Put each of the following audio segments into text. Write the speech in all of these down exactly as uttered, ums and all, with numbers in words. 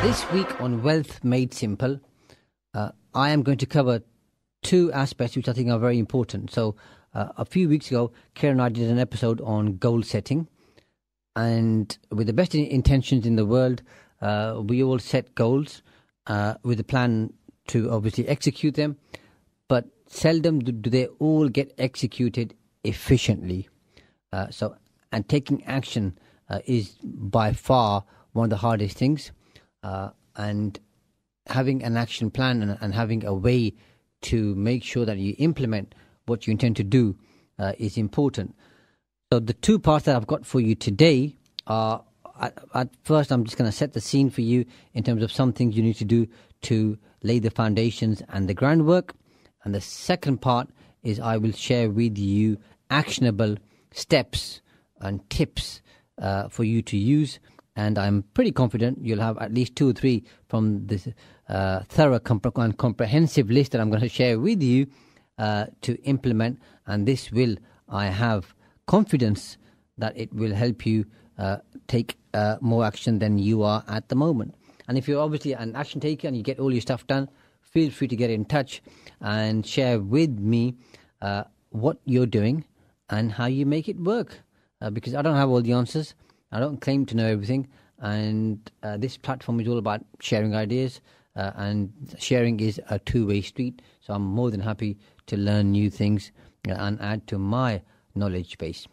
This week on Wealth Made Simple, uh, I am going to cover two aspects which I think are very important. So uh, a few weeks ago, Karen and I did an episode on goal setting. And with the best intentions in the world, uh, we all set goals uh, with a plan to obviously execute them. But seldom do they all get executed efficiently. Uh, so and taking action uh, is by far one of the hardest things. Uh, and having an action plan and, and having a way to make sure that you implement what you intend to do uh, is important. So the two parts that I've got for you today are, at, at first I'm just going to set the scene for you in terms of some things you need to do to lay the foundations and the groundwork. And the second part is I will share with you actionable steps and tips uh, for you to use. And I'm pretty confident you'll have at least two or three from this uh, thorough comp- and comprehensive list that I'm going to share with you uh, to implement. And this will, I have confidence that it will help you uh, take uh, more action than you are at the moment. And if you're obviously an action taker and you get all your stuff done, feel free to get in touch and share with me uh, what you're doing and how you make it work. Uh, because I don't have all the answers. I don't claim to know everything, and uh, this platform is all about sharing ideas, uh, and sharing is a two-way street, so I'm more than happy to learn new things and add to my knowledge base.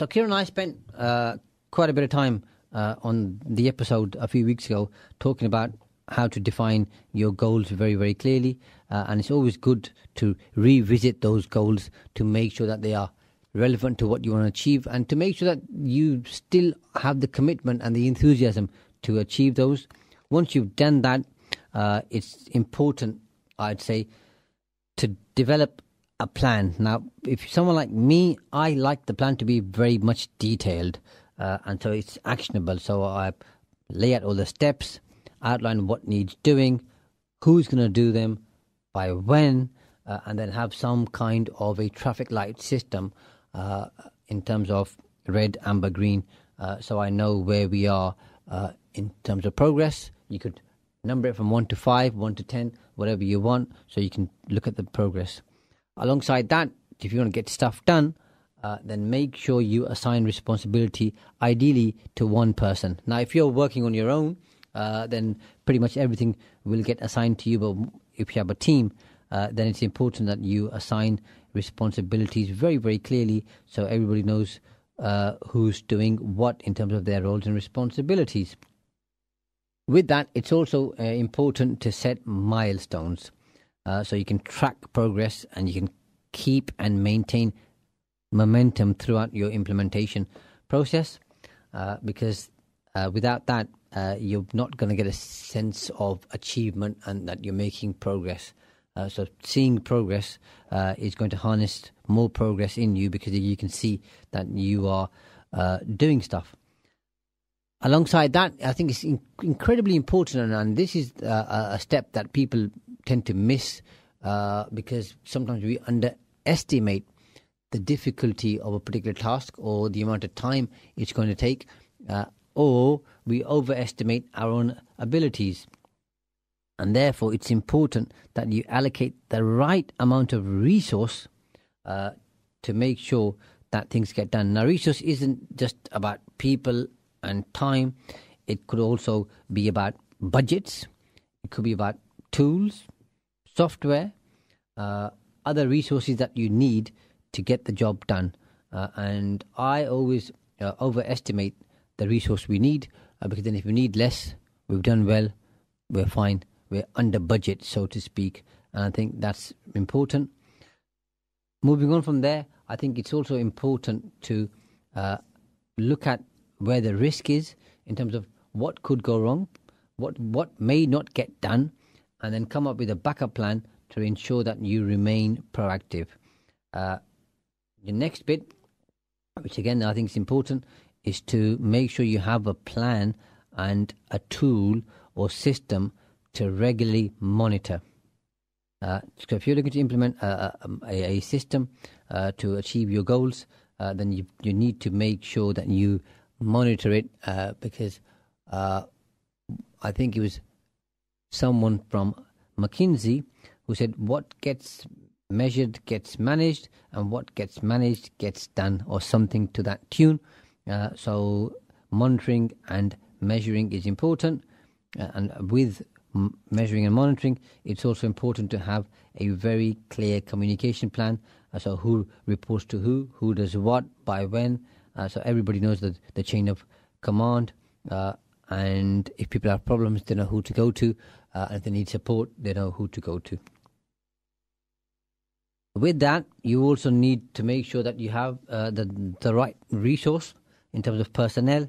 So Kieran and I spent uh, quite a bit of time uh, on the episode a few weeks ago talking about how to define your goals very, very clearly, uh, and it's always good to revisit those goals to make sure that they are relevant to what you want to achieve and to make sure that you still have the commitment and the enthusiasm to achieve those. Once you've done that, uh, it's important, I'd say, to develop a plan. Now, if someone like me, I like the plan to be very much detailed, uh, and so it's actionable. So I lay out all the steps, outline what needs doing, who's going to do them, by when, uh, and then have some kind of a traffic light system Uh, in terms of red, amber, green, uh, so I know where we are uh, in terms of progress. You could number it from one to five, one to ten, whatever you want, so you can look at the progress. Alongside that, if you want to get stuff done, uh, then make sure you assign responsibility, ideally to one person. Now, if you're working on your own, uh, then pretty much everything will get assigned to you, but if you have a team, uh, then it's important that you assign responsibilities very, very clearly, so everybody knows uh, who's doing what in terms of their roles and responsibilities. With that, it's also uh, important to set milestones uh, so you can track progress and you can keep and maintain momentum throughout your implementation process, uh, because uh, without that, uh, you're not going to get a sense of achievement and that you're making progress. Uh, so seeing progress uh, is going to harness more progress in you, because you can see that you are uh, doing stuff. Alongside that, I think it's in- incredibly important, and, and this is uh, a step that people tend to miss uh, because sometimes we underestimate the difficulty of a particular task or the amount of time it's going to take, uh, or we overestimate our own abilities. And therefore, it's important that you allocate the right amount of resource uh, to make sure that things get done. Now, resource isn't just about people and time. It could also be about budgets. It could be about tools, software, uh, other resources that you need to get the job done. Uh, and I always uh, overestimate the resource we need, uh, because then if we need less, we've done well, we're fine. We're under budget, so to speak, and I think that's important. Moving on from there, I think it's also important to uh, look at where the risk is in terms of what could go wrong, what what may not get done, and then come up with a backup plan to ensure that you remain proactive. Uh, the next bit, which again I think is important, is to make sure you have a plan and a tool or system to regularly monitor. Uh, so if you're looking to implement a, a, a system uh, to achieve your goals, uh, then you, you need to make sure that you monitor it, uh, because uh, I think it was someone from McKinsey who said what gets measured gets managed and what gets managed gets done, or something to that tune. Uh, so monitoring and measuring is important, uh, and with m- measuring and monitoring, it's also important to have a very clear communication plan. Uh, so who reports to who, who does what, by when, uh, so everybody knows the, the chain of command, uh, and if people have problems, they know who to go to, uh, and if they need support, they know who to go to. With that, you also need to make sure that you have uh, the the right resource in terms of personnel,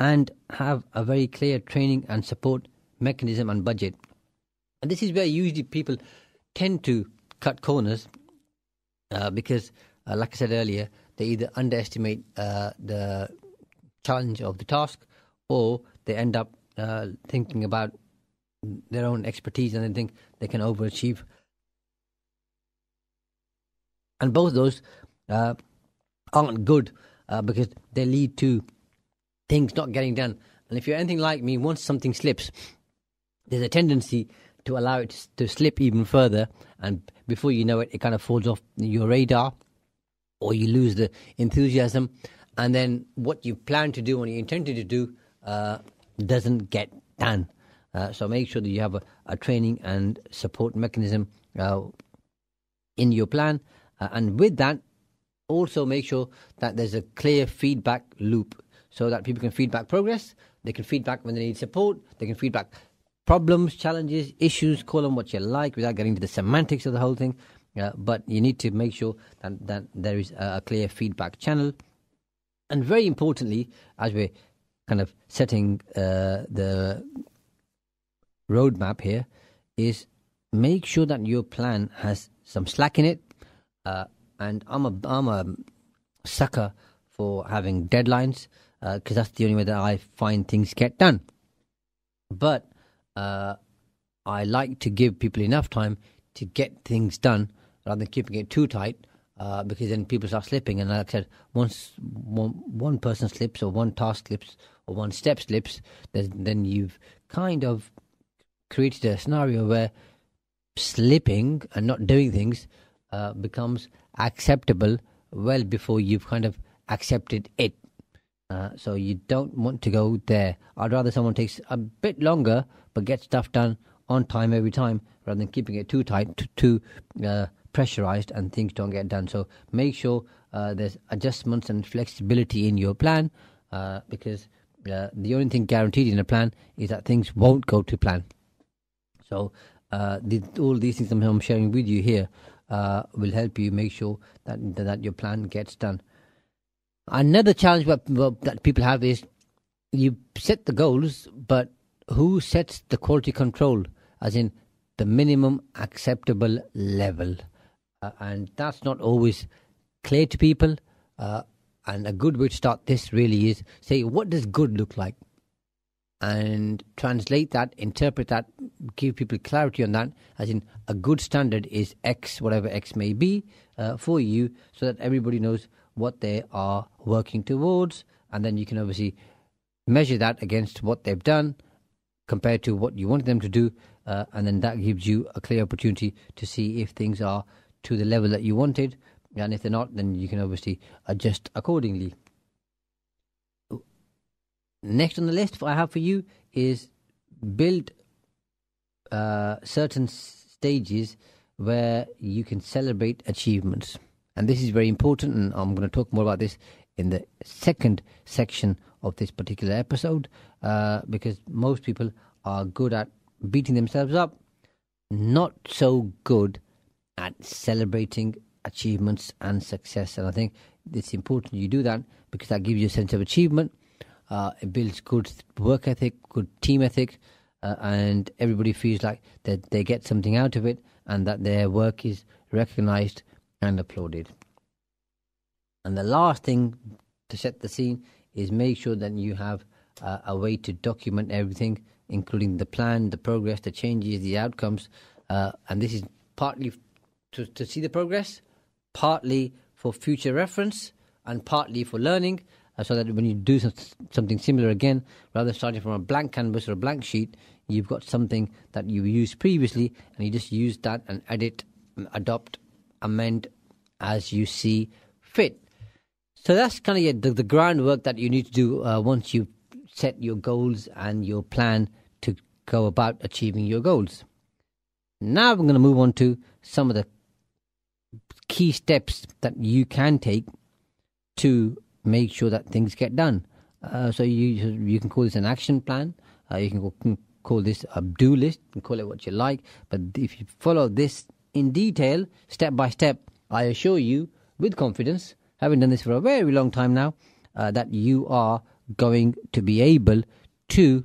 and have a very clear training and support mechanism and budget. And this is where usually people tend to cut corners, uh, because, uh, like I said earlier, they either underestimate uh, the challenge of the task, or they end up uh, thinking about their own expertise and they think they can overachieve. And both of those uh, aren't good, uh, because they lead to things not getting done. And if you're anything like me, once something slips, there's a tendency to allow it to slip even further. And before you know it, it kind of falls off your radar, or you lose the enthusiasm. And then what you plan to do and you intended to do uh, doesn't get done. Uh, so make sure that you have a, a training and support mechanism uh, in your plan. Uh, and with that, also make sure that there's a clear feedback loop, so that people can feedback progress, they can feedback when they need support, they can feedback problems, challenges, issues, call them what you like without getting into the semantics of the whole thing. Uh, but you need to make sure that, that there is a clear feedback channel. And very importantly, as we're kind of setting uh, the roadmap here, is make sure that your plan has some slack in it. Uh, and I'm a, I'm a sucker for having deadlines, because uh, that's the only way that I find things get done. But uh, I like to give people enough time to get things done, rather than keeping it too tight, uh, because then people start slipping. And like I said, once one, one person slips, or one task slips, or one step slips, then, then you've kind of created a scenario where slipping and not doing things Uh, becomes acceptable well before you've kind of accepted it. Uh, so you don't want to go there. I'd rather someone takes a bit longer but gets stuff done on time every time, rather than keeping it too tight, too, too uh, pressurized, and things don't get done. So make sure uh, there's adjustments and flexibility in your plan, uh, because uh, the only thing guaranteed in a plan is that things won't go to plan. So uh, the, all these things I'm sharing with you here Uh, will help you make sure that that your plan gets done. Another challenge what, what, that people have is you set the goals, but who sets the quality control, as in the minimum acceptable level? Uh, and that's not always clear to people. Uh, and a good way to start this really is say, what does good look like? And translate that, interpret that, give people clarity on that, as in a good standard is X, whatever X may be uh, for you, so that everybody knows what they are working towards. And then you can obviously measure that against what they've done compared to what you want them to do. Uh, and then that gives you a clear opportunity to see if things are to the level that you wanted. And if they're not, then you can obviously adjust accordingly. Next on the list I have for you is build uh, certain stages where you can celebrate achievements. And this is very important, and I'm going to talk more about this in the second section of this particular episode, uh, because most people are good at beating themselves up, not so good at celebrating achievements and success. And I think it's important you do that, because that gives you a sense of achievement. Uh, it builds good work ethic, good team ethic, uh, and everybody feels like that they get something out of it and that their work is recognized and applauded. And the last thing to set the scene is make sure that you have uh, a way to document everything, including the plan, the progress, the changes, the outcomes. Uh, and this is partly to, to see the progress, partly for future reference, and partly for learning, uh, so that when you do some, something similar again, rather than starting from a blank canvas or a blank sheet, you've got something that you used previously, and you just use that and edit, adopt, amend as you see fit. So that's kind of the, the groundwork that you need to do uh, once you set your goals and your plan to go about achieving your goals. Now I'm going to move on to some of the key steps that you can take to make sure that things get done. Uh, so you you can call this an action plan. Uh, you can, can call this a do list. You can call it what you like. But if you follow this in detail, step by step, I assure you with confidence, having done this for a very long time now, uh, that you are going to be able to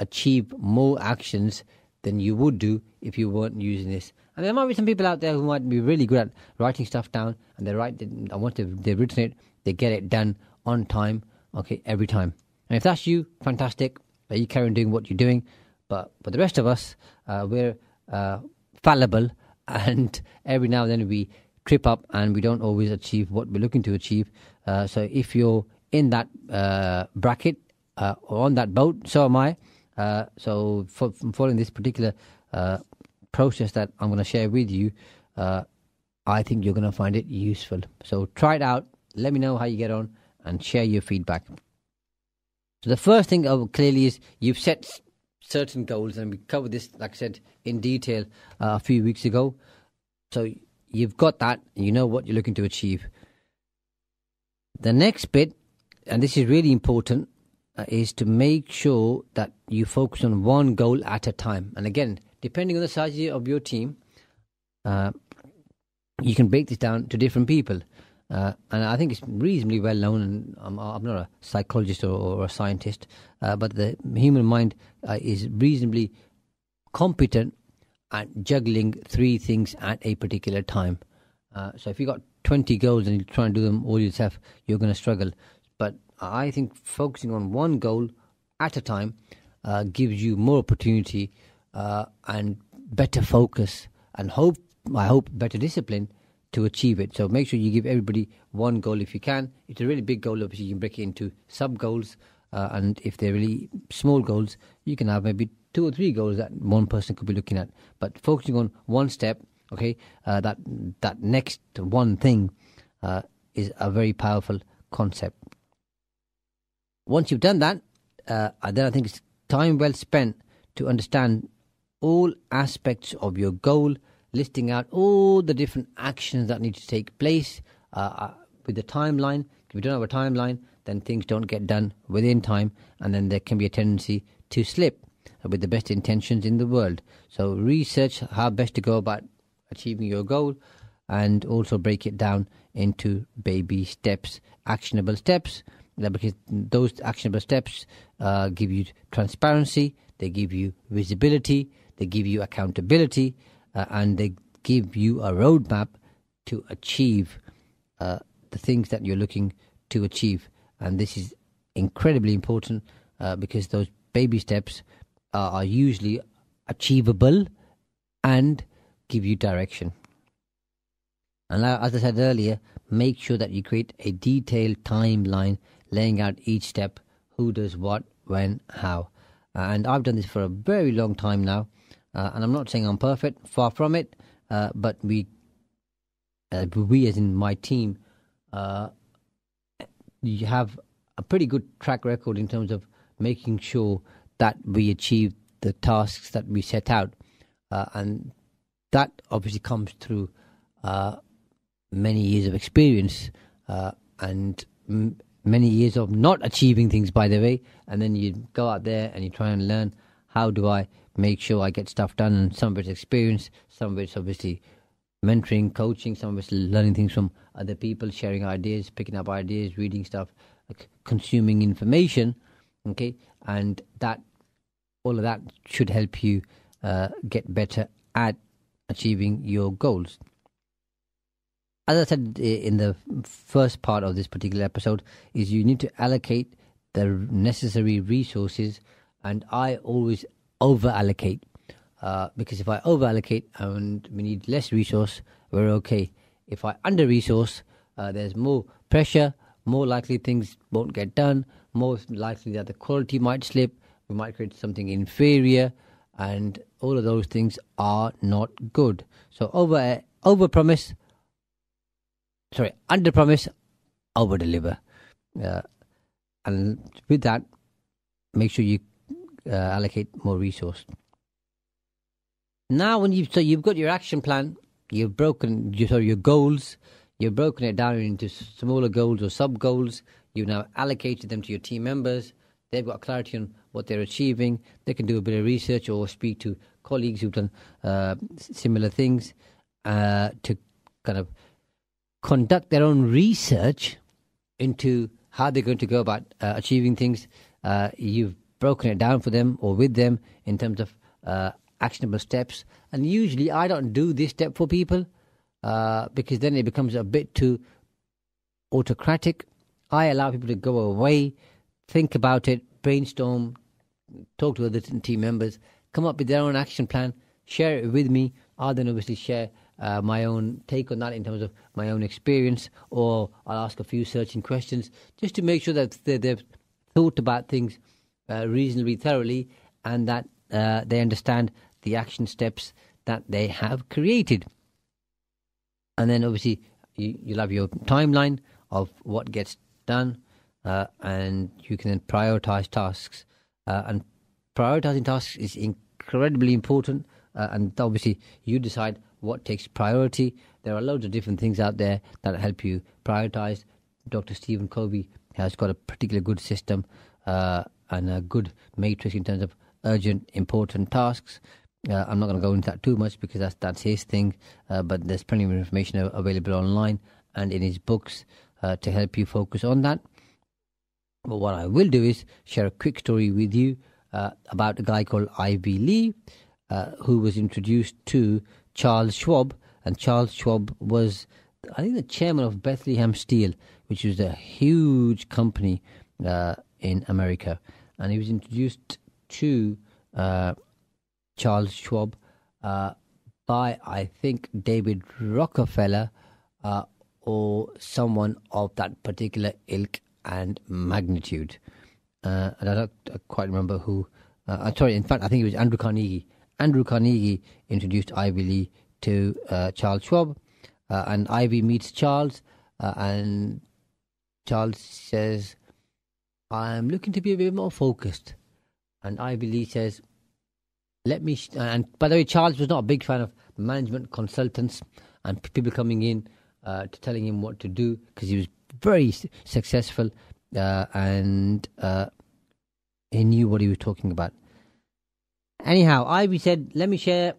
achieve more actions than you would do if you weren't using this. And there might be some people out there who might be really good at writing stuff down, and they write, and once they've, they've written it, they get it done on time, okay, every time. And if that's you, fantastic. You carry on doing what you're doing. But for the rest of us, uh, we're uh, fallible, and every now and then we trip up and we don't always achieve what we're looking to achieve. Uh, so if you're in that uh, bracket uh, or on that boat, so am I. Uh, so for, from following this particular uh, process that I'm going to share with you, uh, I think you're going to find it useful. So try it out. Let me know how you get on and share your feedback. So the first thing uh, clearly is you've set certain goals, and we covered this, like I said, in detail uh, a few weeks ago. So you've got that, and you know what you're looking to achieve. The next bit, and this is really important, uh, is to make sure that you focus on one goal at a time. And again, depending on the size of your team, uh, you can break this down to different people. Uh, and I think it's reasonably well known, and I'm, I'm not a psychologist or, or a scientist, uh, but the human mind uh, is reasonably competent at juggling three things at a particular time. Uh, so if you've got twenty goals and you try and do them all yourself, you're going to struggle. But I think focusing on one goal at a time uh, gives you more opportunity uh, and better focus and hope. I hope better discipline to achieve it. So make sure you give everybody one goal if you can. If it's a really big goal, obviously you can break it into sub-goals. Uh, and if they're really small goals, you can have maybe two or three goals that one person could be looking at, but focusing on one step, okay, uh, that that next one thing uh, is a very powerful concept. Once you've done that, uh, then I think it's time well spent to understand all aspects of your goal, listing out all the different actions that need to take place uh, with the timeline. If you don't have a timeline, then things don't get done within time, and then there can be a tendency to slip with the best intentions in the world. So research how best to go about achieving your goal, and also break it down into baby steps, actionable steps, because those actionable steps uh, give you transparency, they give you visibility, they give you accountability, uh, and they give you a roadmap to achieve uh, the things that you're looking to achieve. And this is incredibly important uh, because those baby steps are usually achievable and give you direction. And as I said earlier, make sure that you create a detailed timeline laying out each step, who does what, when, how. And I've done this for a very long time now, uh, and I'm not saying I'm perfect, far from it, uh, but we, uh, we as in my team, uh, you have a pretty good track record in terms of making sure that we achieve the tasks that we set out. Uh, and that obviously comes through uh, many years of experience uh, and m- many years of not achieving things, by the way. And then you go out there and you try and learn, how do I make sure I get stuff done? And some of it's experience, some of it's obviously mentoring, coaching, some of it's learning things from other people, sharing ideas, picking up ideas, reading stuff, like consuming information, okay? And that all of that should help you uh, get better at achieving your goals. As I said in the first part of this particular episode, is you need to allocate the necessary resources, and I always over-allocate uh, because if I over-allocate and we need less resource, we're okay. If I under-resource, uh, there's more pressure, more likely things won't get done, more likely that the quality might slip, we might create something inferior, and all of those things are not good. So over over promise, sorry, under promise, over deliver, uh, and with that, make sure you uh, allocate more resource. Now, when you've so you've got your action plan, you've broken your sorry, your goals, you've broken it down into smaller goals or sub goals. You've now allocated them to your team members. They've got clarity on what they're achieving. They can do a bit of research or speak to colleagues who've done uh, similar things uh, to kind of conduct their own research into how they're going to go about uh, achieving things. Uh, you've broken it down for them or with them in terms of uh, actionable steps. And usually I don't do this step for people uh, because then it becomes a bit too autocratic. I allow people to go away, think about it, brainstorm, talk to other team members, come up with their own action plan, share it with me. I'll then obviously share uh, my own take on that in terms of my own experience, or I'll ask a few searching questions just to make sure that they've thought about things uh, reasonably thoroughly and that uh, they understand the action steps that they have created. And then obviously you, you'll have your timeline of what gets done, uh, and you can then prioritize tasks. Uh, and prioritizing tasks is incredibly important, uh, and obviously you decide what takes priority. There are loads of different things out there that help you prioritize. Doctor Stephen Covey has got a particular good system uh, and a good matrix in terms of urgent, important tasks. Uh, I'm not going to go into that too much because that's, that's his thing, uh, but there's plenty of information available online and in his books Uh, to help you focus on that. But what I will do is share a quick story with you uh, about a guy called Ivy Lee, uh, who was introduced to Charles Schwab. And Charles Schwab was, I think, the chairman of Bethlehem Steel, which is a huge company uh, in America. And he was introduced to uh, Charles Schwab uh, by, I think, David Rockefeller, uh, or someone of that particular ilk and magnitude. Uh, and I don't I quite remember who. Uh, I'm sorry, in fact, I think it was Andrew Carnegie. Andrew Carnegie introduced Ivy Lee to uh, Charles Schwab, uh, and Ivy meets Charles, uh, and Charles says, "I'm looking to be a bit more focused." And Ivy Lee says, "Let me," sh-. and by the way, Charles was not a big fan of management consultants and people coming in Uh, to telling him what to do, because he was very s- successful uh, and uh, he knew what he was talking about. Anyhow, Ivy said, "Let me share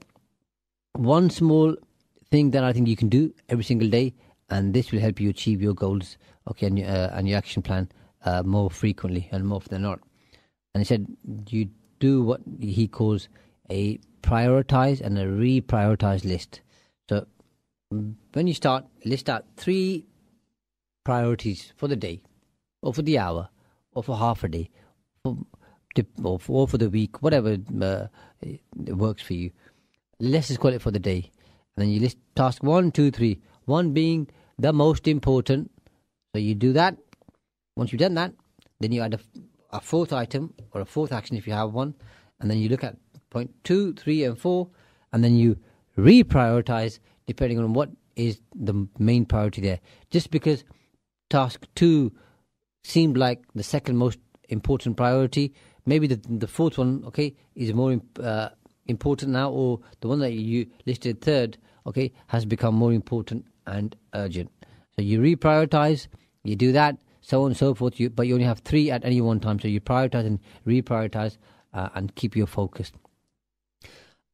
one small thing that I think you can do every single day, and this will help you achieve your goals, okay, and, uh, and your action plan uh, more frequently and more than not." And he said, "You do what he calls a prioritize and a reprioritize list. So." When you start, list out three priorities for the day, or for the hour, or for half a day, or, or, for, or for the week, whatever uh, works for you. Let's just call it for the day. And then you list task one, two, three. One being the most important. So you do that. Once you've done that, then you add a, a fourth item, or a fourth action if you have one. And then you look at point two, three, and four. And then you reprioritize depending on what is the main priority there. Just because task two seemed like the second most important priority, maybe the, the fourth one, okay, is more uh, important now, or the one that you listed third, okay, has become more important and urgent. So you reprioritize, you do that, so on and so forth, you, but you only have three at any one time, so you prioritize and reprioritize uh, and keep your focus.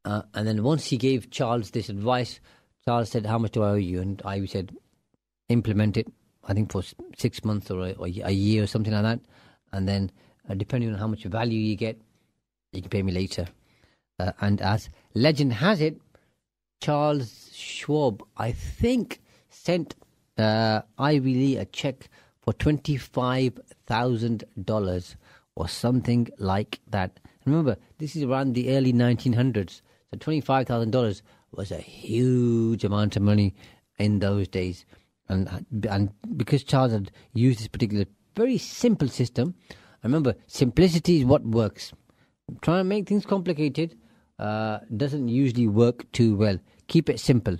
Uh, and then once he gave Charles this advice, Charles said, "How much do I owe you?" And Ivy said, "Implement it, I think, for six months or a, or a year or something like that. And then uh, depending on how much value you get, You can pay me later. Uh, and as legend has it, Charles Schwab, I think, sent uh, Ivy Lee a check for twenty-five thousand dollars or something like that. Remember, this is around the early nineteen hundreds. So twenty-five thousand dollars was a huge amount of money in those days. And, and because Charles had used this particular very simple system, remember, simplicity is what works. Trying to make things complicated uh, doesn't usually work too well. Keep it simple,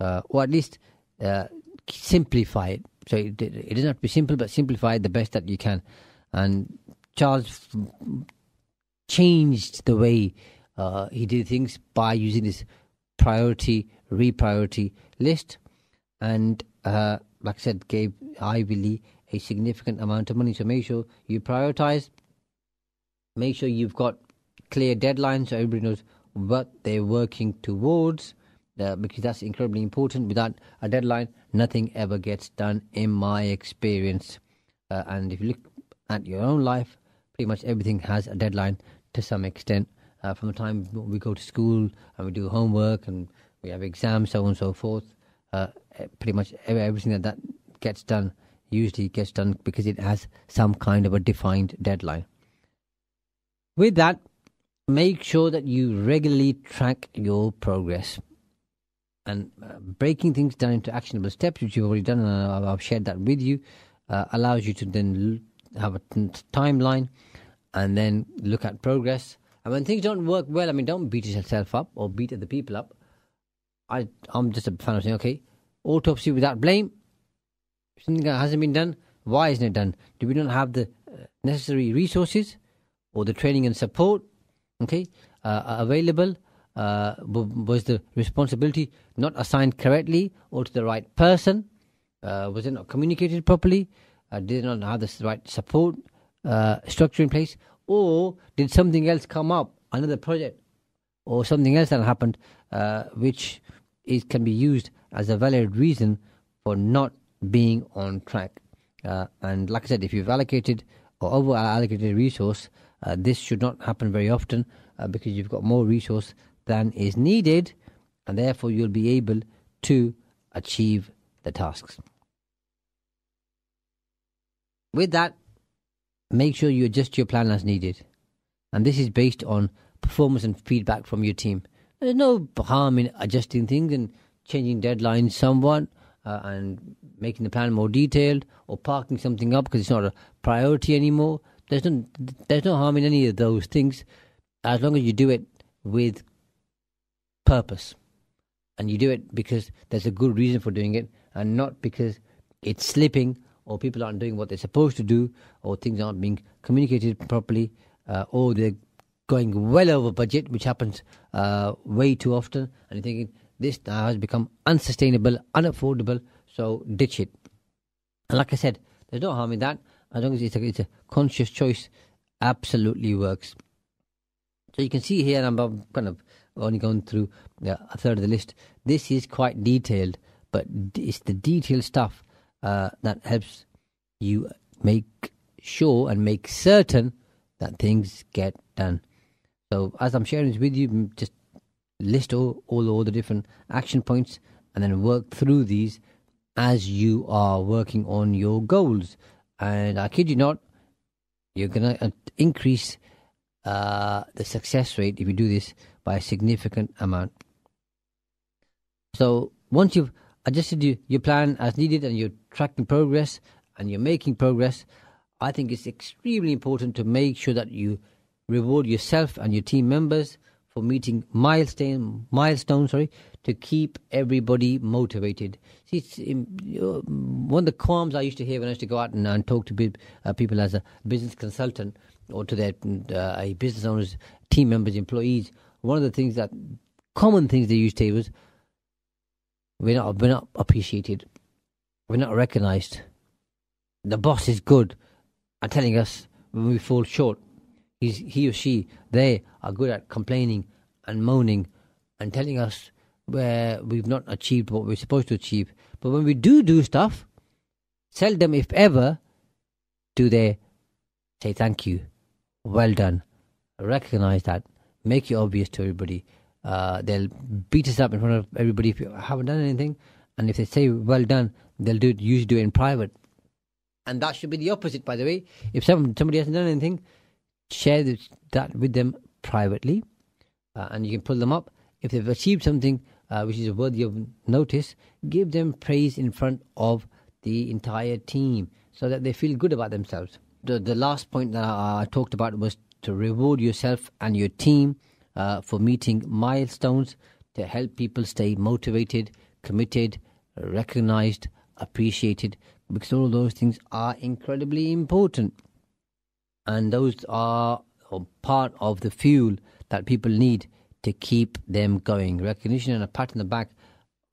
uh, or at least uh, simplify it. So it, it doesn't have to be simple, but simplify it the best that you can. And Charles changed the way uh, he did things by using this priority, repriority list. And uh, like I said, gave Ivy Lee a significant amount of money. So make sure you prioritize. Make sure you've got clear deadlines so everybody knows what they're working towards, uh, because that's incredibly important. Without a deadline, nothing ever gets done, in my experience. Uh, and if you look at your own life, pretty much everything has a deadline to some extent. Uh, from the time we go to school and we do homework and we have exams, so on and so forth, uh, pretty much everything that, that gets done usually gets done because it has some kind of a defined deadline. With that, make sure that you regularly track your progress and uh, breaking things down into actionable steps, which you've already done, and I've shared that with you, uh, allows you to then have a t- timeline and then look at progress. And when things don't work well, I mean, don't beat yourself up or beat other people up. I, I'm just a fan of saying, okay, autopsy without blame. Something that hasn't been done, why isn't it done? Do we not have the necessary resources or the training and support, okay, uh, available? Uh, was the responsibility not assigned correctly or to the right person? Uh, was it not communicated properly? Uh, did it not have the right support uh, structure in place? Or did something else come up, another project or something else that happened, uh, which is can be used as a valid reason for not being on track? Uh, and like I said, if you've allocated or over allocated a resource, Uh, this should not happen very often uh, because you've got more resource than is needed, and therefore you'll be able to achieve the tasks. With that, make sure you adjust your plan as needed. And this is based on performance and feedback from your team. There's no harm in adjusting things and changing deadlines somewhat uh, and making the plan more detailed or parking something up because it's not a priority anymore. There's no, there's no harm in any of those things as long as you do it with purpose and you do it because there's a good reason for doing it and not because it's slipping or people aren't doing what they're supposed to do or things aren't being communicated properly uh, or they're going well over budget, which happens uh, way too often, and you're thinking, this now has become unsustainable, unaffordable, so ditch it. And like I said, there's no harm in that. As long as it's a, it's a conscious choice, absolutely works. So you can see here, and I'm kind of only going through uh, a third of the list. This is quite detailed, but it's the detailed stuff uh, that helps you make sure and make certain that things get done. So as I'm sharing this with you, just list all, all, all the different action points and then work through these as you are working on your goals. And I kid you not, you're going to increase uh, the success rate if you do this by a significant amount. So once you've adjusted your plan as needed and you're tracking progress and you're making progress, I think it's extremely important to make sure that you reward yourself and your team members for meeting milestone, milestone, sorry, to keep everybody motivated. See, it's, um, one of the qualms I used to hear when I used to go out and, and talk to be, uh, people as a business consultant or to their uh, business owners, team members, employees, one of the things that, common things they used to hear was, we're not, we're not appreciated, we're not recognised, the boss is good at telling us when we fall short. He's, he or she, they are good at complaining and moaning and telling us where we've not achieved what we're supposed to achieve. But when we do do stuff, seldom, if ever, do they say thank you, well done, recognize that, make it obvious to everybody. Uh, they'll beat us up in front of everybody if you haven't done anything. And if they say, well done, they'll do it, usually do it in private. And that should be the opposite, by the way. If some, somebody hasn't done anything, share this, that with them privately. Uh, and you can pull them up. If they've achieved something uh, which is worthy of notice, give them praise in front of the entire team so that they feel good about themselves. The, the last point that I, I talked about was to reward yourself and your team uh, for meeting milestones to help people stay motivated, committed, recognized, appreciated, because all those things are incredibly important. And those are part of the fuel that people need to keep them going. Recognition and a pat on the back,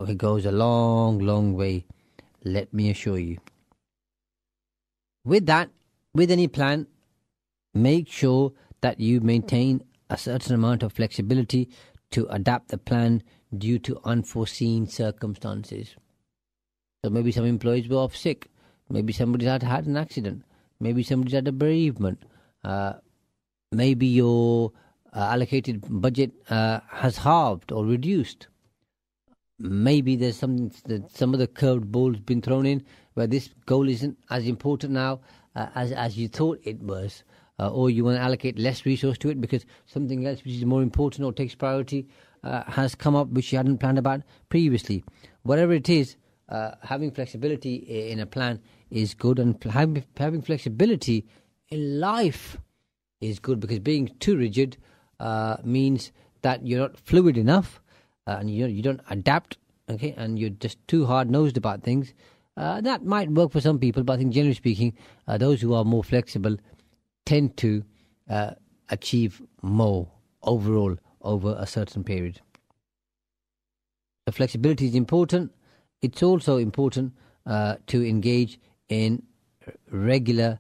it goes a long, long way, let me assure you. With that, with any plan, make sure that you maintain a certain amount of flexibility to adapt the plan due to unforeseen circumstances. So maybe some employees were off sick. Maybe somebody had had an accident. Maybe somebody's had a bereavement. Uh, maybe your uh, allocated budget uh, has halved or reduced. Maybe there's some, some of the curved balls been thrown in where this goal isn't as important now uh, as, as you thought it was. Uh, or you want to allocate less resource to it because something else which is more important or takes priority uh, has come up which you hadn't planned about previously. Whatever it is, uh, having flexibility in a plan is good, and having, having flexibility in life is good, because being too rigid uh, means that you're not fluid enough uh, and you you don't adapt, okay, and you're just too hard-nosed about things. Uh, that might work for some people, but I think generally speaking, uh, those who are more flexible tend to uh, achieve more overall over a certain period. The flexibility is important. It's also important uh, to engage in regular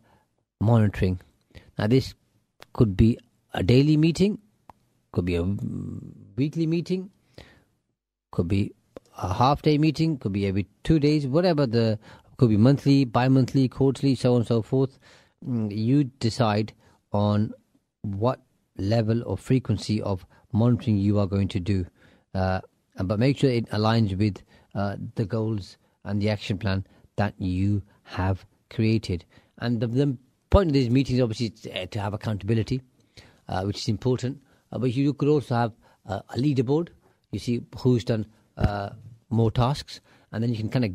monitoring. Now, this could be a daily meeting, could be a weekly meeting, could be a half-day meeting, could be every two days, whatever the, could be monthly, bi-monthly, quarterly, so on and so forth. You decide on what level or frequency of monitoring you are going to do. Uh, but make sure it aligns with uh, the goals and the action plan that you have created. And the, the point of these meetings, obviously, is to have accountability, uh, which is important. Uh, but you could also have uh, a leaderboard. You see who's done uh, more tasks. And then you can kind of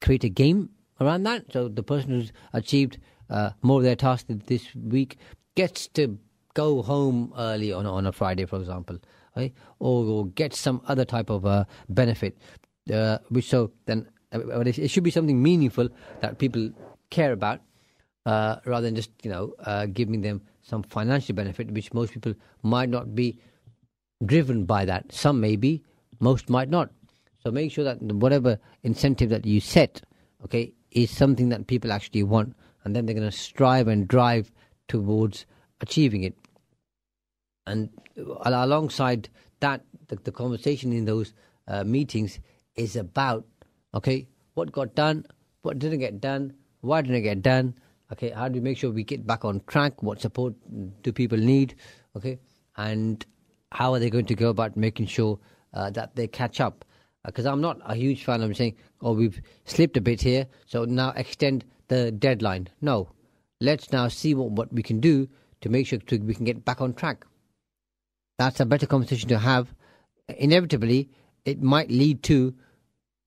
create a game around that. So the person who's achieved Uh, more of their tasks this week gets to go home early on on a Friday, for example, right? or, or get some other type of uh, benefit. Uh, which so then uh, it should be something meaningful that people care about, uh, rather than just you know uh, giving them some financial benefit, which most people might not be driven by that. Some may be, most might not. So make sure that whatever incentive that you set, okay, is something that people actually want. And then they're going to strive and drive towards achieving it. And alongside that, the, the conversation in those uh, meetings is about, okay, what got done, what didn't get done, why didn't it get done, okay, how do we make sure we get back on track, what support do people need, okay, and how are they going to go about making sure uh, that they catch up. Because uh, I'm not a huge fan of saying, oh, we've slipped a bit here, so now extend the deadline. No, let's now see what, what we can do to make sure to, we can get back on track. That's a better conversation to have. Inevitably, it might lead to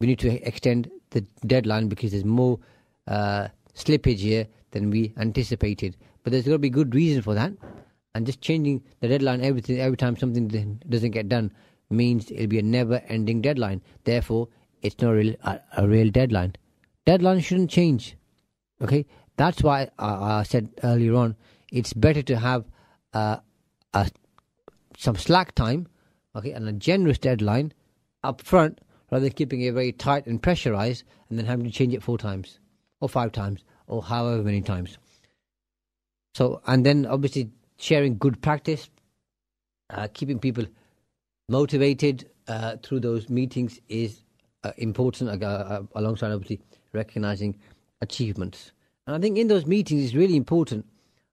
we need to extend the deadline because there's more uh, slippage here than we anticipated. But there's got to be good reason for that. And just changing the deadline everything every time something doesn't get done means it'll be a never-ending deadline. Therefore, it's not really a, a real deadline. Deadlines shouldn't change. Okay, that's why I, I said earlier on, it's better to have uh, a, some slack time, okay, and a generous deadline up front rather than keeping it very tight and pressurized and then having to change it four times or five times or however many times. So, and then obviously sharing good practice, uh, keeping people motivated uh, through those meetings is uh, important uh, uh, alongside obviously recognizing achievements. And I think in those meetings it's really important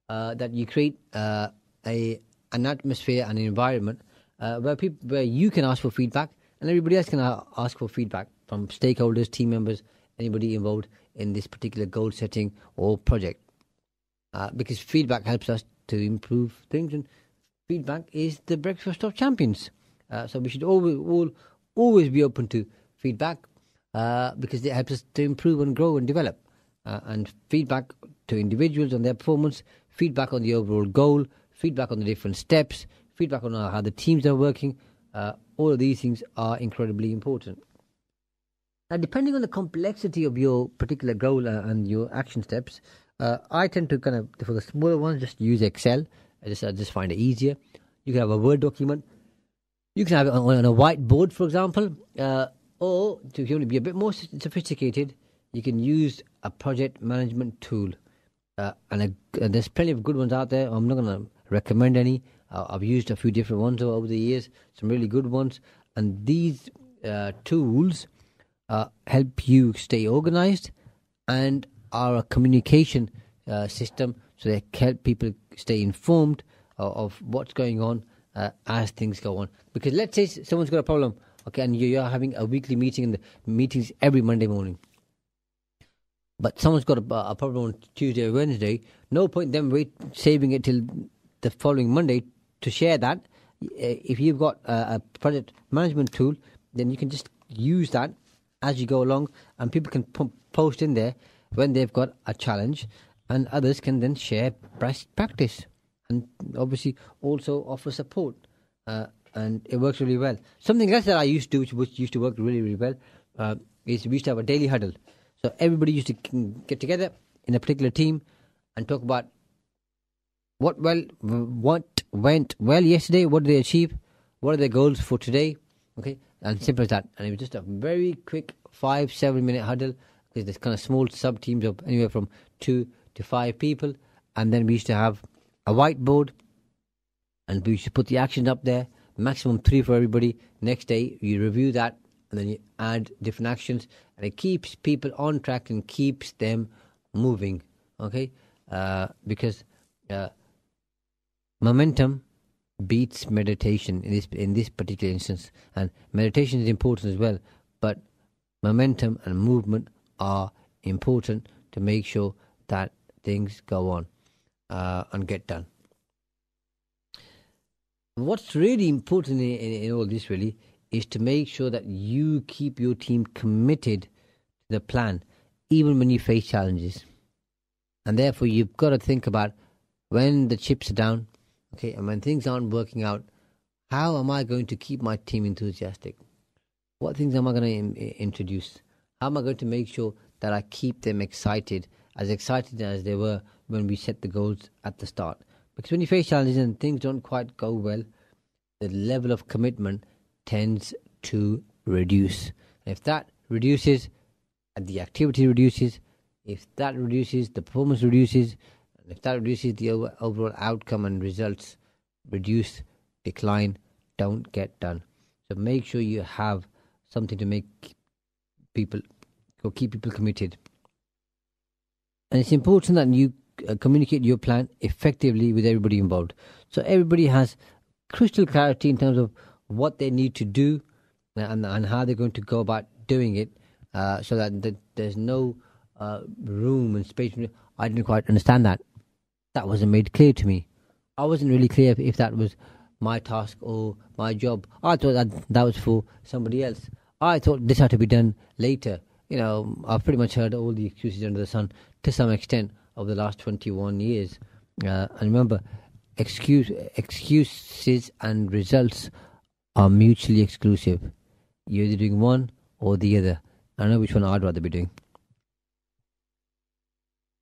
uh, that you create uh, a an atmosphere and an environment uh, where people, where you can ask for feedback and everybody else can ask for feedback from stakeholders, team members, anybody involved in this particular goal setting or project. Uh, because feedback helps us to improve things, and feedback is the breakfast of champions. Uh, so we should always, all, always be open to feedback uh, because it helps us to improve and grow and develop. Uh, and feedback to individuals on their performance, feedback on the overall goal, feedback on the different steps, feedback on how the teams are working. Uh, all of these things are incredibly important. Now, depending on the complexity of your particular goal uh, and your action steps, uh, I tend to kind of, for the smaller ones, just use Excel. I just, I just find it easier. You can have a Word document. You can have it on, on a whiteboard, for example. Uh, or, to if you want to be a bit more sophisticated, you can use a project management tool. Uh, and, a, and there's plenty of good ones out there. I'm not going to recommend any. Uh, I've used a few different ones over the years, some really good ones. And these uh, tools uh, help you stay organized and are a communication uh, system, so they help people stay informed uh, of what's going on uh, as things go on. Because let's say someone's got a problem, okay, and you're having a weekly meeting, and the meeting's every Monday morning. But someone's got a, a problem on Tuesday or Wednesday. No point in them wait, saving it till the following Monday to share that. If you've got a, a project management tool, then you can just use that as you go along, and people can p- post in there when they've got a challenge, and others can then share best practice and obviously also offer support. Uh, and it works really well. Something else that I used to do, which used to work really, really well, uh, is we used to have a daily huddle. So everybody used to get together in a particular team and talk about what well, what went well yesterday, what did they achieve, what are their goals for today, okay, and simple as that. And it was just a very quick five, seven-minute huddle, because there's kind of small sub-teams of anywhere from two to five people. And then we used to have a whiteboard, and we used to put the action up there, maximum three for everybody. Next day, you review that, and then you add different actions, and it keeps people on track and keeps them moving, okay? Uh, because uh, momentum beats meditation in this in this particular instance, and meditation is important as well, but momentum and movement are important to make sure that things go on uh, and get done. What's really important in, in, in all this really is to make sure that you keep your team committed to the plan, even when you face challenges. And therefore, you've got to think about when the chips are down, okay, and when things aren't working out, how am I going to keep my team enthusiastic? What things am I going to in- introduce? How am I going to make sure that I keep them excited, as excited as they were when we set the goals at the start? Because when you face challenges and things don't quite go well, the level of commitment tends to reduce. And if that reduces, and the activity reduces, if that reduces, the performance reduces, and if that reduces, the overall outcome and results reduce, decline, don't get done. So make sure you have something to make people, or keep people committed. And it's important that you communicate your plan effectively with everybody involved. So everybody has crystal clarity in terms of what they need to do and, and how they're going to go about doing it, uh, so that, that there's no uh, room and space. I didn't quite understand that. That wasn't made clear to me. I wasn't really clear if, if that was my task or my job. I thought that that was for somebody else. I thought this had to be done later. You know, I've pretty much heard all the excuses under the sun to some extent over the last twenty-one years. Uh, and remember, excuse, excuses and results are mutually exclusive. You're either doing one or the other. I know which one I'd rather be doing.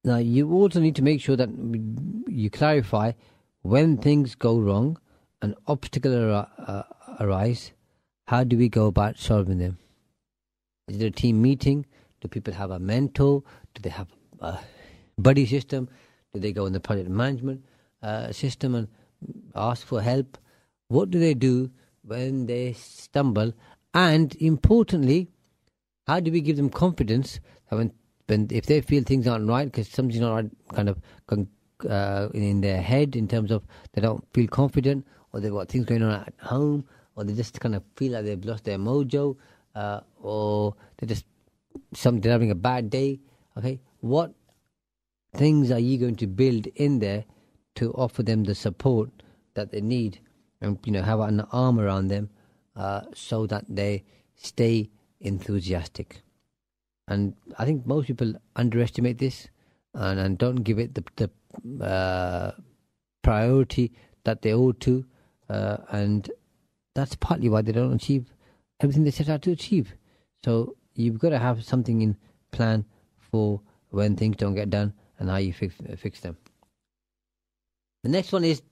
Now, you also need to make sure that you clarify when things go wrong and obstacles ar- uh, arise, how do we go about solving them? Is there a team meeting? Do people have a mentor? Do they have a buddy system? Do they go in the project management uh, system and ask for help? What do they do when they stumble? And importantly, how do we give them confidence that when, when if they feel things aren't right, because something's not right, kind of con- uh, in their head in terms of they don't feel confident, or they've got things going on at home, or they just kind of feel like they've lost their mojo, uh, or they're just some, they're having a bad day. Okay, what things are you going to build in there to offer them the support that they need, and you know, have an arm around them uh, so that they stay enthusiastic? And I think most people underestimate this and, and don't give it the, the uh, priority that they ought to, uh, and that's partly why they don't achieve everything they set out to achieve. So you've got to have something in plan for when things don't get done and how you fix, fix them. The next one is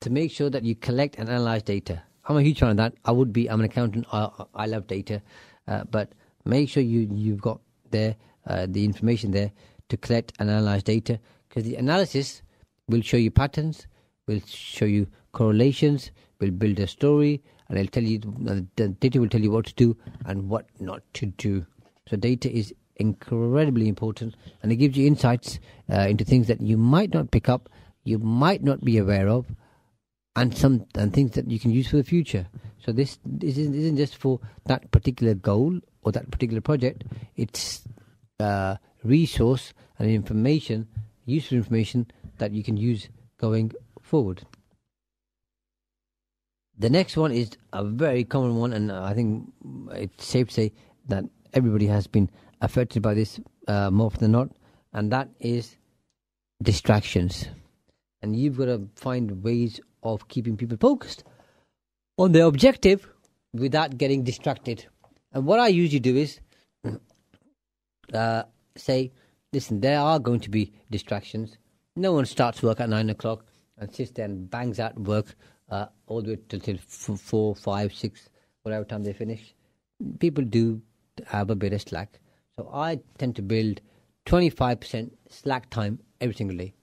to make sure that you collect and analyze data. I'm a huge fan of that. I would be. I'm an accountant. I, I love data. Uh, but make sure you, you've got there uh, the information there to collect and analyze data, because the analysis will show you patterns, will show you correlations, will build a story, and it'll tell you, the data will tell you what to do and what not to do. So data is incredibly important, and it gives you insights uh, into things that you might not pick up, you might not be aware of, and some and things that you can use for the future. So this, this isn't just for that particular goal or that particular project. It's uh, resource and information, useful information that you can use going forward. The next one is a very common one, and I think it's safe to say that everybody has been affected by this uh, more than not, and that is distractions. And you've got to find ways of keeping people focused on their objective without getting distracted. And what I usually do is uh, say, listen, there are going to be distractions. No one starts work at nine o'clock and sits there and bangs out work uh, all the way till, till four, five, six, whatever time they finish. People do have a bit of slack. So I tend to build twenty-five percent slack time every single day.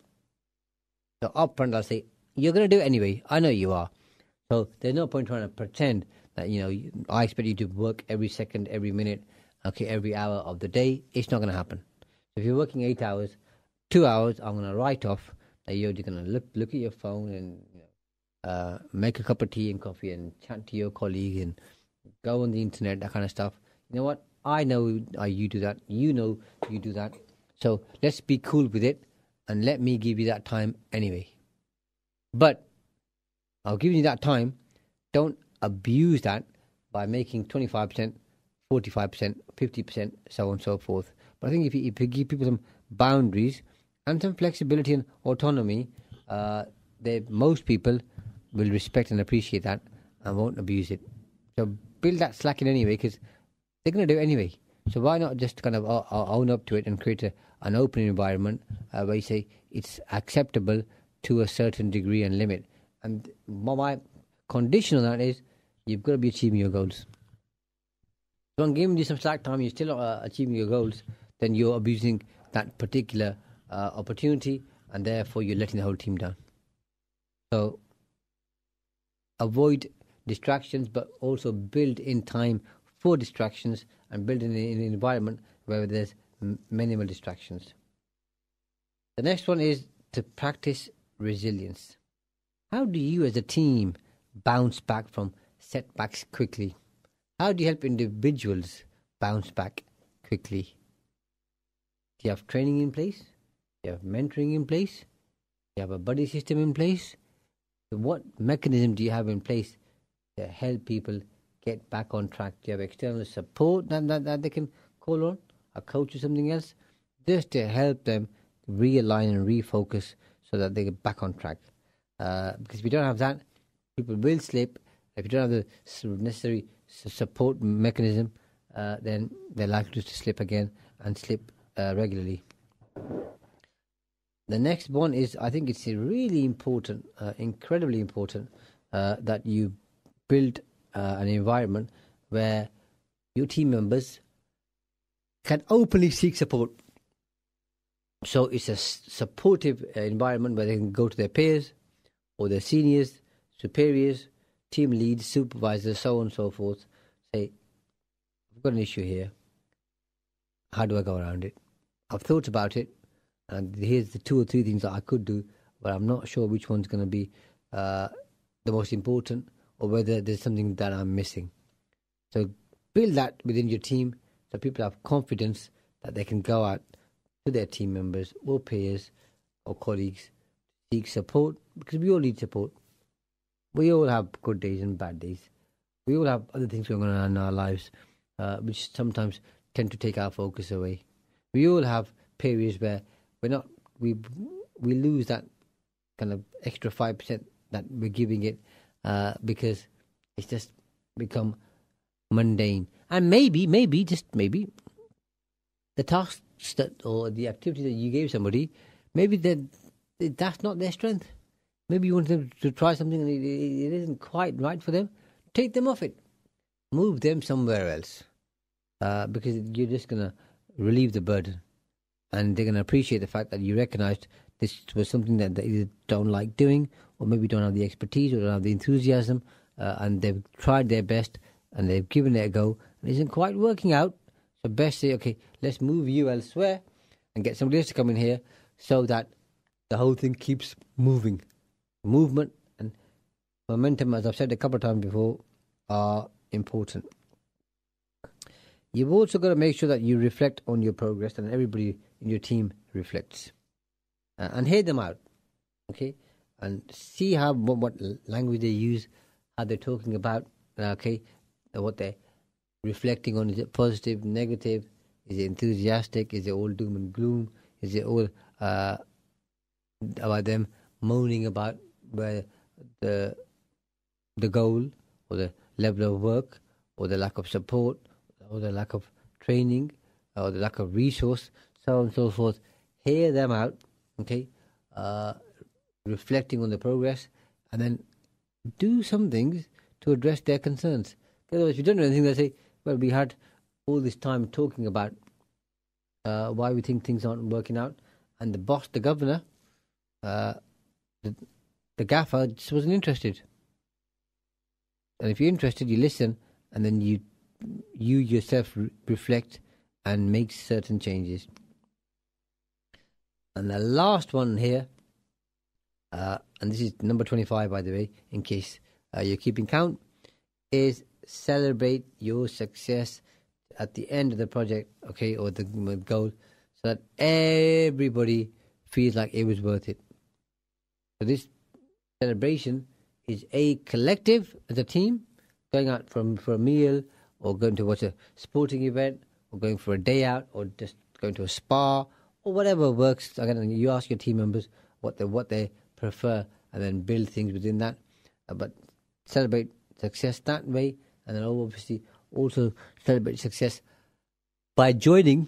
So upfront I'll say, you're going to do it anyway. I know you are. So there's no point trying to pretend that, you know, I expect you to work every second, every minute, okay, every hour of the day. It's not going to happen. So if you're working eight hours, two hours, I'm going to write off that you're just going to look, look at your phone and you know, uh, make a cup of tea and coffee and chat to your colleague and go on the internet, that kind of stuff. You know what? I know uh, you do that. You know you do that. So let's be cool with it and let me give you that time anyway. But I'll give you that time. Don't abuse that by making twenty-five percent, forty-five percent, fifty percent, so on and so forth. But I think if you, if you give people some boundaries and some flexibility and autonomy, uh, they, most people will respect and appreciate that and won't abuse it. So build that slack in anyway, because they're going to do it anyway. So why not just kind of uh, own up to it and create a, an open environment uh, where you say it's acceptable to a certain degree and limit. And my condition on that is you've got to be achieving your goals. So I'm giving you some slack time, you're still uh, achieving your goals, then you're abusing that particular uh, opportunity, and therefore you're letting the whole team down. So avoid distractions, but also build in time for distractions and build in an environment where there's minimal distractions. The next one is to practice resilience. How do you as a team bounce back from setbacks quickly? How do you help individuals bounce back quickly? Do you have training in place? Do you have mentoring in place? Do you have a buddy system in place? What mechanism do you have in place to help people get back on track? Do you have external support that, that, that they can call on? A coach or something else? Just to help them realign and refocus so that they get back on track. Uh, because if you don't have that, people will slip. If you don't have the necessary support mechanism, uh, then they're likely to slip again and slip uh, regularly. The next one is, I think it's really important, uh, incredibly important, uh, that you build uh, an environment where your team members can openly seek support. So it's a supportive environment where they can go to their peers or their seniors, superiors, team leads, supervisors, so on and so forth. Say, I've got an issue here. How do I go around it? I've thought about it, and here's the two or three things that I could do. but I'm not sure which one's going to be uh, the most important, or whether there's something that I'm missing. So build that within your team so people have confidence that they can go out to their team members or peers or colleagues to seek support, because we all need support. We all have good days and bad days. We all have other things going on in our lives, uh, which sometimes tend to take our focus away. We all have periods where we're not, we we lose that kind of extra five percent that we're giving it uh, because it's just become mundane. And maybe, maybe, just maybe, the tasks that, or the activities that you gave somebody, maybe that's not their strength. Maybe you want them to try something and it, it isn't quite right for them. Take them off it. Move them somewhere else. Uh, because you're just going to relieve the burden. And they're going to appreciate the fact that you recognized this was something that they either don't like doing, or maybe don't have the expertise, or don't have the enthusiasm. Uh, and they've tried their best and they've given it a go and it isn't quite working out. So best say, okay, let's move you elsewhere and get somebody else to come in here so that the whole thing keeps moving. Movement and momentum, as I've said a couple of times before, are important. You've also got to make sure that you reflect on your progress and everybody in your team reflects. Uh, and hear them out, okay? And see how what, what language they use, how they're talking about, okay, what they're reflecting on. Is it positive, negative? Is it enthusiastic? Is it all doom and gloom? Is it all uh, about them moaning about where the the goal or the level of work or the lack of support or the lack of training or the lack of resource, so on and so forth? Hear them out, okay? Uh, reflecting on the progress, and then do some things to address their concerns. Otherwise, if you don't do anything, they say, well, we had all this time talking about uh, why we think things aren't working out, and the boss, the governor, uh, the, the gaffer just wasn't interested. And if you're interested, you listen, and then you you yourself re- reflect and make certain changes. And the last one here, uh, and this is number twenty-five, by the way, in case uh, you're keeping count, is celebrate your success at the end of the project, okay, or the goal, so that everybody feels like it was worth it. So this celebration is a collective as a team, going out from for a meal, or going to watch a sporting event, or going for a day out, or just going to a spa, or whatever works. Again, you ask your team members what they what they prefer, and then build things within that. Uh, but celebrate success that way, and then obviously also celebrate success by joining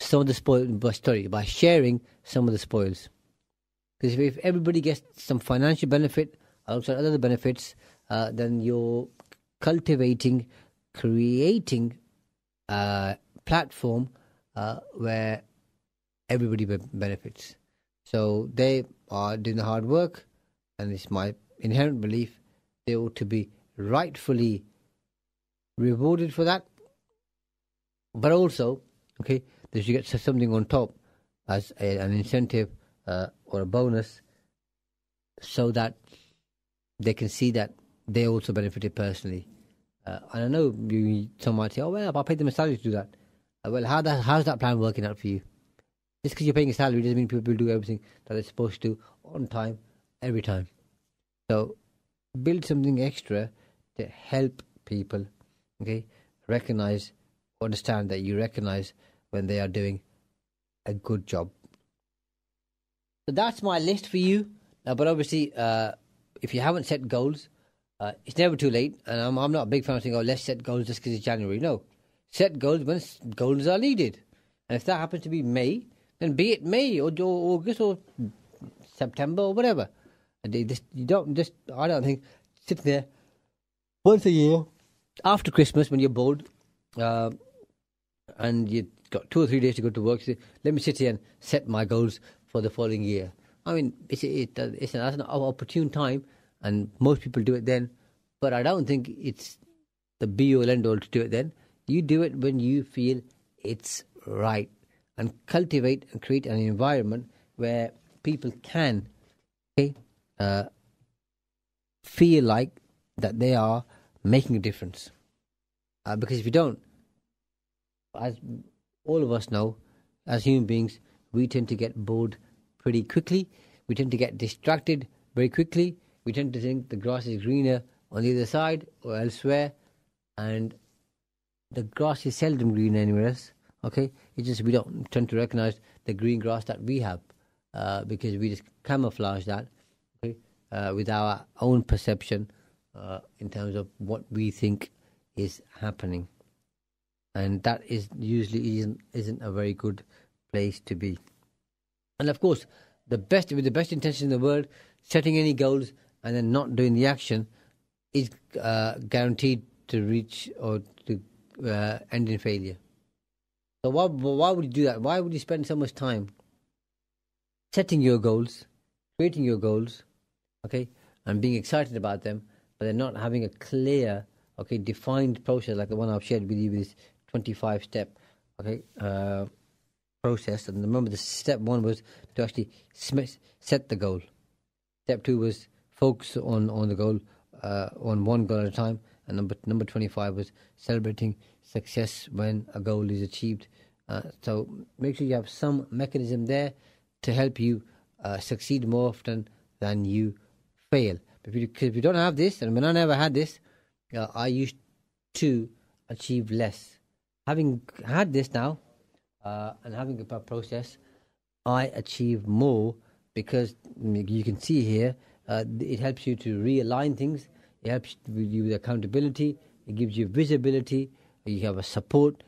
some of the spoils, by, sorry, by sharing some of the spoils. Because if everybody gets some financial benefit alongside other benefits, uh, then you're cultivating, creating a platform uh, where everybody be- benefits. So they are doing the hard work, and it's my inherent belief they ought to be rightfully rewarded for that, but also, okay, that you get something on top as a, an incentive uh, or a bonus, so that they can see that they also benefited personally. Uh, and I know you, some might say, "Oh well, I paid them a salary to do that." Uh, well, how that how's that plan working out for you? Just because you're paying a salary doesn't mean people do everything that they're supposed to on time, every time. So build something extra to help people, okay, recognize, understand that you recognize when they are doing a good job. So that's my list for you. Now, but obviously, uh, if you haven't set goals, uh, it's never too late. And I'm, I'm not a big fan of saying, oh, let's set goals just because it's January. No, set goals when goals are needed. And if that happens to be May, then be it May or, or August or September or whatever. And they just, you don't just, I don't think, sit there once a year after Christmas when you're bored uh, and you've got two or three days to go to work. So let me sit here and set my goals for the following year. I mean, it's, it, it's an, an opportune time, and most people do it then, but I don't think it's the be-all, end-all to do it then. You do it when you feel it's right, and cultivate and create an environment where people can okay, uh, feel like that they are making a difference. Uh, because if you don't, as all of us know, as human beings, we tend to get bored pretty quickly. We tend to get distracted very quickly. We tend to think the grass is greener on the other side or elsewhere, and the grass is seldom green anywhere else. Okay, it's just we don't tend to recognize the green grass that we have uh, because we just camouflage that okay, uh, with our own perception uh, in terms of what we think is happening, and that is usually isn't, isn't a very good place to be. And of course, the best with the best intention in the world, setting any goals and then not doing the action is uh, guaranteed to reach or to uh, end in failure. So why why would you do that? Why would you spend so much time setting your goals, creating your goals, okay, and being excited about them, but then not having a clear, okay, defined process like the one I've shared with you with this twenty-five step, okay, uh, process. And remember, the step one was to actually set the goal. Step two was focus on, on the goal, uh, on one goal at a time. And number number twenty-five was celebrating success when a goal is achieved. Uh, so make sure you have some mechanism there to help you uh, succeed more often than you fail. If you, if you don't have this, and when I never had this, uh, I used to achieve less. Having had this now uh, and having a process, I achieve more because you can see here, uh, it helps you to realign things. It helps you with accountability. It gives you visibility. You have a support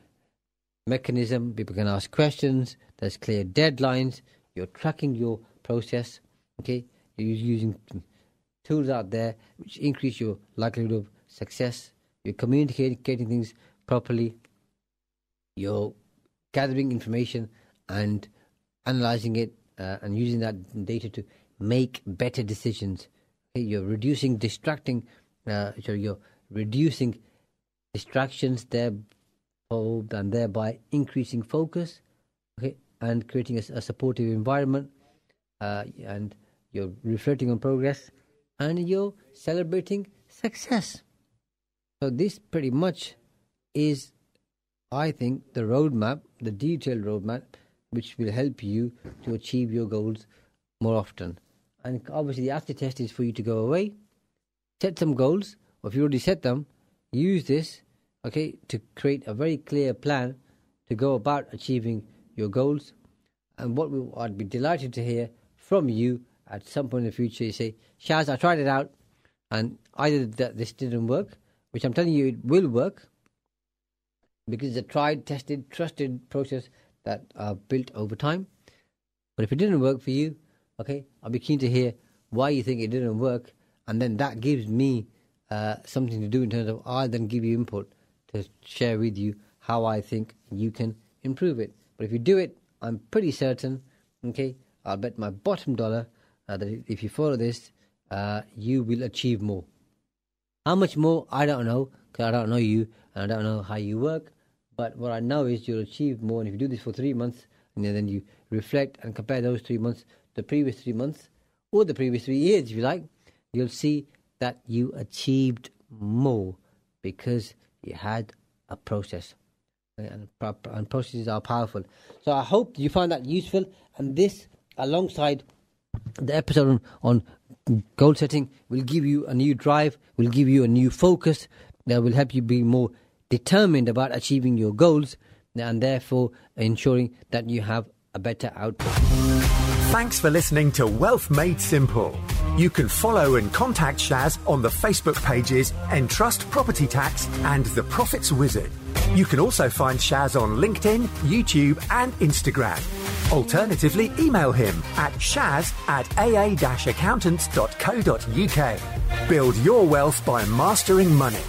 mechanism. People can ask questions. There's clear deadlines. You're tracking your process. Okay, you're using tools out there which increase your likelihood of success. You're communicating things properly. You're gathering information and analyzing it uh, and using that data to make better decisions. Okay, you're reducing distracting. Uh, so you're reducing distractions there, and thereby increasing focus, okay, and creating a, a supportive environment, uh, and you're reflecting on progress, and you're celebrating success. So this pretty much is, I think, the roadmap, the detailed roadmap, which will help you to achieve your goals more often. And obviously the acid test is for you to go away, set some goals, or if you already set them, use this, okay, to create a very clear plan to go about achieving your goals. And what we, I'd be delighted to hear from you at some point in the future, you say, Shaz, I tried it out, and either that this didn't work, which I'm telling you it will work, because it's a tried, tested, trusted process that I've built over time. But if it didn't work for you, okay, I'll be keen to hear why you think it didn't work, and then that gives me Uh, something to do in terms of I'll then give you input to share with you how I think you can improve it. But if you do it, I'm pretty certain, okay, I'll bet my bottom dollar uh, that if you follow this, uh, you will achieve more. How much more, I don't know, because I don't know you and I don't know how you work, but what I know is you'll achieve more. And if you do this for three months and then you reflect and compare those three months to the previous three months or the previous three years, if you like, you'll see that you achieved more because you had a process, and, and processes are powerful. So I hope you found that useful, and this alongside the episode on goal setting will give you a new drive, will give you a new focus that will help you be more determined about achieving your goals and therefore ensuring that you have a better output. Thanks for listening to Wealth Made Simple. You can follow and contact Shaz on the Facebook pages Entrust Property Tax and The Profits Wizard. You can also find Shaz on LinkedIn, YouTube and Instagram. Alternatively, email him at shaz at a a dash accountants dot co dot u k. Build your wealth by mastering money.